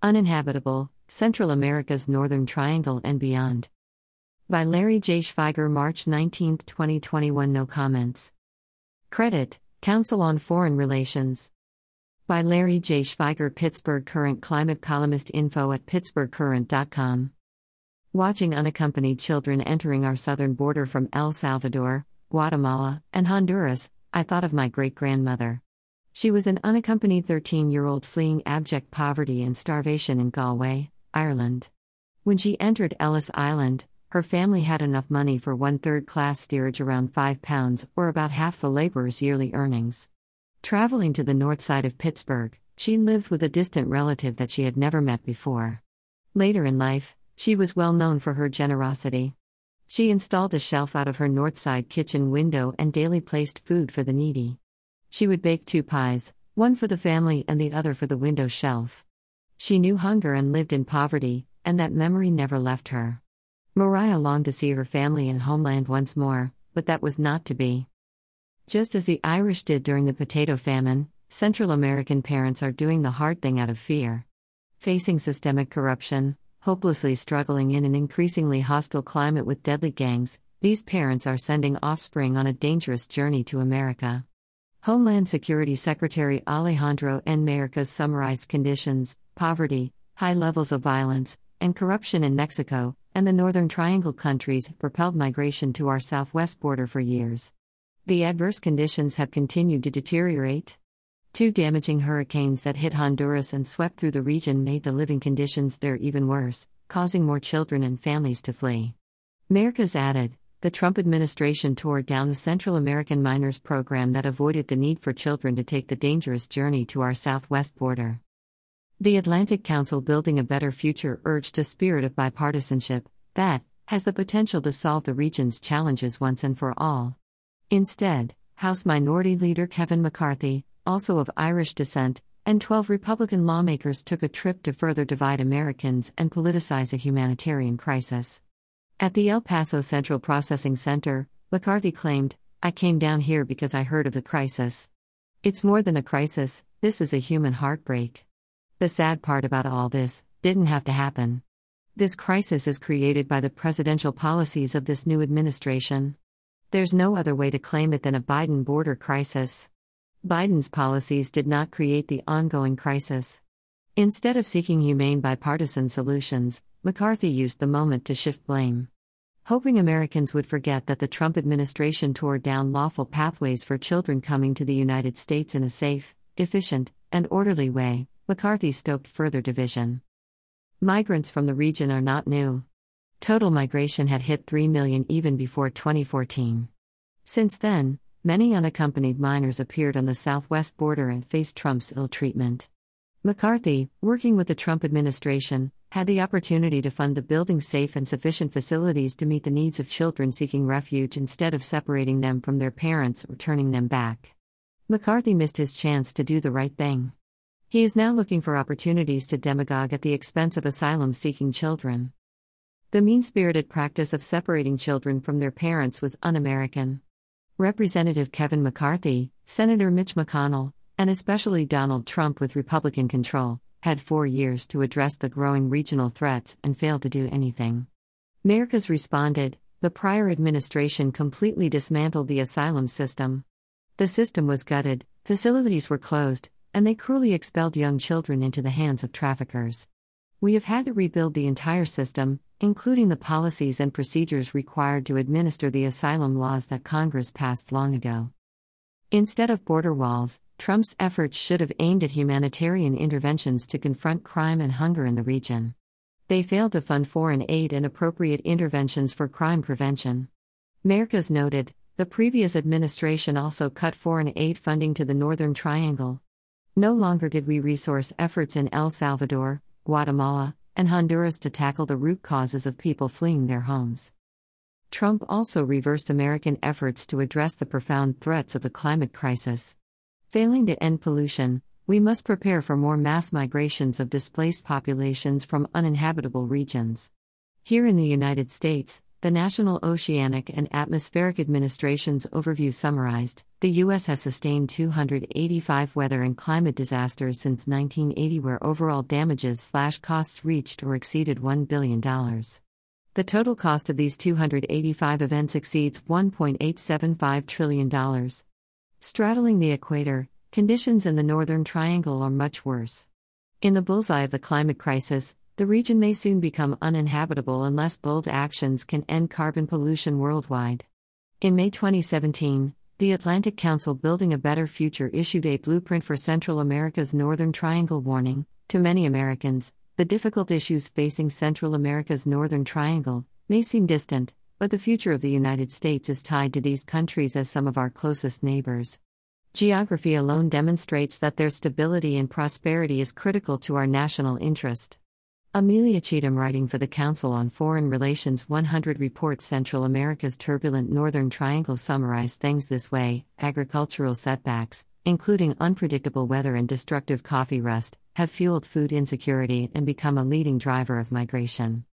Uninhabitable, Central America's Northern Triangle and Beyond. By Larry J. Schweiger, March 19, 2021. No comments. Credit, Council on Foreign Relations. By Larry J. Schweiger, Pittsburgh Current Climate Columnist. Info at pittsburghcurrent.com. Watching unaccompanied children entering our southern border from El Salvador, Guatemala, and Honduras, I thought of my great-grandmother. She was an unaccompanied 13-year-old fleeing abject poverty and starvation in Galway, Ireland. When she entered Ellis Island, her family had enough money for one-third class steerage, around £5, or about half the labourer's yearly earnings. Travelling to the north side of Pittsburgh, she lived with a distant relative that she had never met before. Later in life, she was well known for her generosity. She installed a shelf out of her north side kitchen window and daily placed food for the needy. She would bake two pies, one for the family and the other for the window shelf. She knew hunger and lived in poverty, and that memory never left her. Mariah longed to see her family and homeland once more, but that was not to be. Just as the Irish did during the potato famine, Central American parents are doing the hard thing out of fear. Facing systemic corruption, hopelessly struggling in an increasingly hostile climate with deadly gangs, these parents are sending offspring on a dangerous journey to America. Homeland Security Secretary Alejandro N. Mayorkas summarized conditions: poverty, high levels of violence, and corruption in Mexico, and the Northern Triangle countries propelled migration to our southwest border for years. The adverse conditions have continued to deteriorate. Two damaging hurricanes that hit Honduras and swept through the region made the living conditions there even worse, causing more children and families to flee. Mayorkas added, the Trump administration tore down the Central American Minors Program that avoided the need for children to take the dangerous journey to our southwest border. The Atlantic Council, Building a Better Future, urged a spirit of bipartisanship that has the potential to solve the region's challenges once and for all. Instead, House Minority Leader Kevin McCarthy, also of Irish descent, and 12 Republican lawmakers took a trip to further divide Americans and politicize a humanitarian crisis. At the El Paso Central Processing Center, McCarthy claimed, "I came down here because I heard of the crisis. It's more than a crisis, this is a human heartbreak. The sad part about all this, didn't have to happen. This crisis is created by the presidential policies of this new administration. There's no other way to claim it than a Biden border crisis. Biden's policies did not create the ongoing crisis." Instead of seeking humane bipartisan solutions, McCarthy used the moment to shift blame. Hoping Americans would forget that the Trump administration tore down lawful pathways for children coming to the United States in a safe, efficient, and orderly way, McCarthy stoked further division. Migrants from the region are not new. Total migration had hit 3 million even before 2014. Since then, many unaccompanied minors appeared on the southwest border and faced Trump's ill treatment. McCarthy, working with the Trump administration, had the opportunity to fund the building safe and sufficient facilities to meet the needs of children seeking refuge instead of separating them from their parents or turning them back. McCarthy missed his chance to do the right thing. He is now looking for opportunities to demagogue at the expense of asylum-seeking children. The mean-spirited practice of separating children from their parents was un-American. Representative Kevin McCarthy, Senator Mitch McConnell, and especially Donald Trump with Republican control, had 4 years to address the growing regional threats and failed to do anything. Mayorkas responded, "The prior administration completely dismantled the asylum system. The system was gutted, facilities were closed, and they cruelly expelled young children into the hands of traffickers. We have had to rebuild the entire system, including the policies and procedures required to administer the asylum laws that Congress passed long ago." Instead of border walls, Trump's efforts should have aimed at humanitarian interventions to confront crime and hunger in the region. They failed to fund foreign aid and appropriate interventions for crime prevention. Mayorkas noted, the previous administration also cut foreign aid funding to the Northern Triangle. No longer did we resource efforts in El Salvador, Guatemala, and Honduras to tackle the root causes of people fleeing their homes. Trump also reversed American efforts to address the profound threats of the climate crisis. Failing to end pollution, we must prepare for more mass migrations of displaced populations from uninhabitable regions. Here in the United States, the National Oceanic and Atmospheric Administration's overview summarized, the U.S. has sustained 285 weather and climate disasters since 1980 where overall damages/costs reached or exceeded $1 billion. The total cost of these 285 events exceeds $1.875 trillion. Straddling the equator, conditions in the Northern Triangle are much worse. In the bullseye of the climate crisis, the region may soon become uninhabitable unless bold actions can end carbon pollution worldwide. In May 2017, the Atlantic Council Building a Better Future issued a blueprint for Central America's Northern Triangle, warning, to many Americans, the difficult issues facing Central America's Northern Triangle may seem distant, but the future of the United States is tied to these countries as some of our closest neighbors. Geography alone demonstrates that their stability and prosperity is critical to our national interest. Amelia Cheatham, writing for the Council on Foreign Relations 100 report Central America's Turbulent Northern Triangle, summarized things this way: agricultural setbacks, including unpredictable weather and destructive coffee rust, have fueled food insecurity and become a leading driver of migration.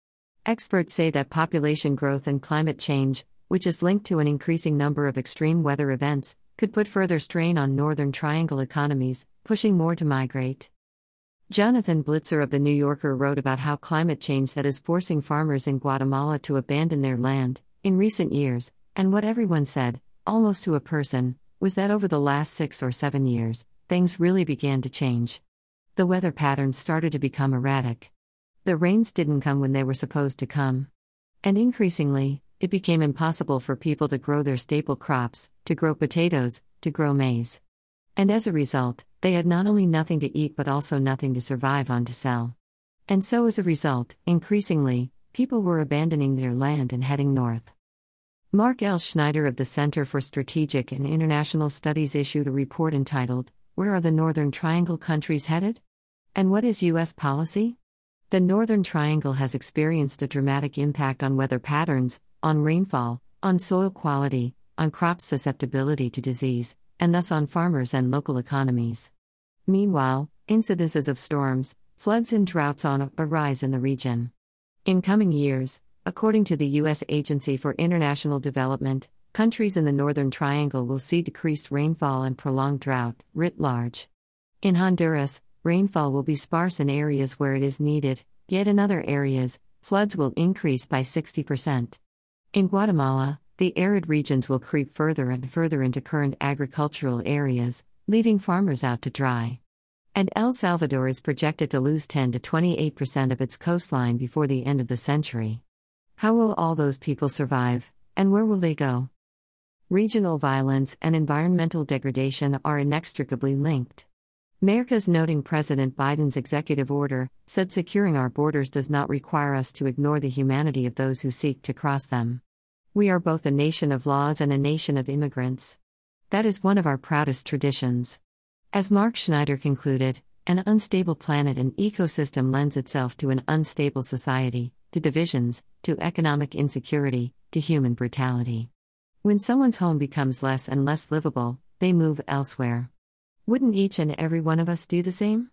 Experts say that population growth and climate change, which is linked to an increasing number of extreme weather events, could put further strain on Northern Triangle economies, pushing more to migrate. Jonathan Blitzer of The New Yorker wrote about how climate change that is forcing farmers in Guatemala to abandon their land, in recent years, and what everyone said, almost to a person, was that over the last 6 or 7 years, things really began to change. The weather patterns started to become erratic. The rains didn't come when they were supposed to come. And increasingly, it became impossible for people to grow their staple crops, to grow potatoes, to grow maize. And as a result, they had not only nothing to eat but also nothing to survive on to sell. And so as a result, increasingly, people were abandoning their land and heading north. Mark L. Schneider of the Center for Strategic and International Studies issued a report entitled, Where Are the Northern Triangle Countries Headed? And What is U.S. Policy? The Northern Triangle has experienced a dramatic impact on weather patterns, on rainfall, on soil quality, on crop susceptibility to disease, and thus on farmers and local economies. Meanwhile, incidences of storms, floods and droughts on a rise in the region. In coming years, according to the U.S. Agency for International Development, countries in the Northern Triangle will see decreased rainfall and prolonged drought, writ large. In Honduras, rainfall will be sparse in areas where it is needed, yet in other areas, floods will increase by 60%. In Guatemala, the arid regions will creep further and further into current agricultural areas, leaving farmers out to dry. And El Salvador is projected to lose 10 to 28% of its coastline before the end of the century. How will all those people survive, and where will they go? Regional violence and environmental degradation are inextricably linked. Mayorkas, noting President Biden's executive order, said securing our borders does not require us to ignore the humanity of those who seek to cross them. We are both a nation of laws and a nation of immigrants. That is one of our proudest traditions. As Mark Schneider concluded, an unstable planet and ecosystem lends itself to an unstable society, to divisions, to economic insecurity, to human brutality. When someone's home becomes less and less livable, they move elsewhere. Wouldn't each and every one of us do the same?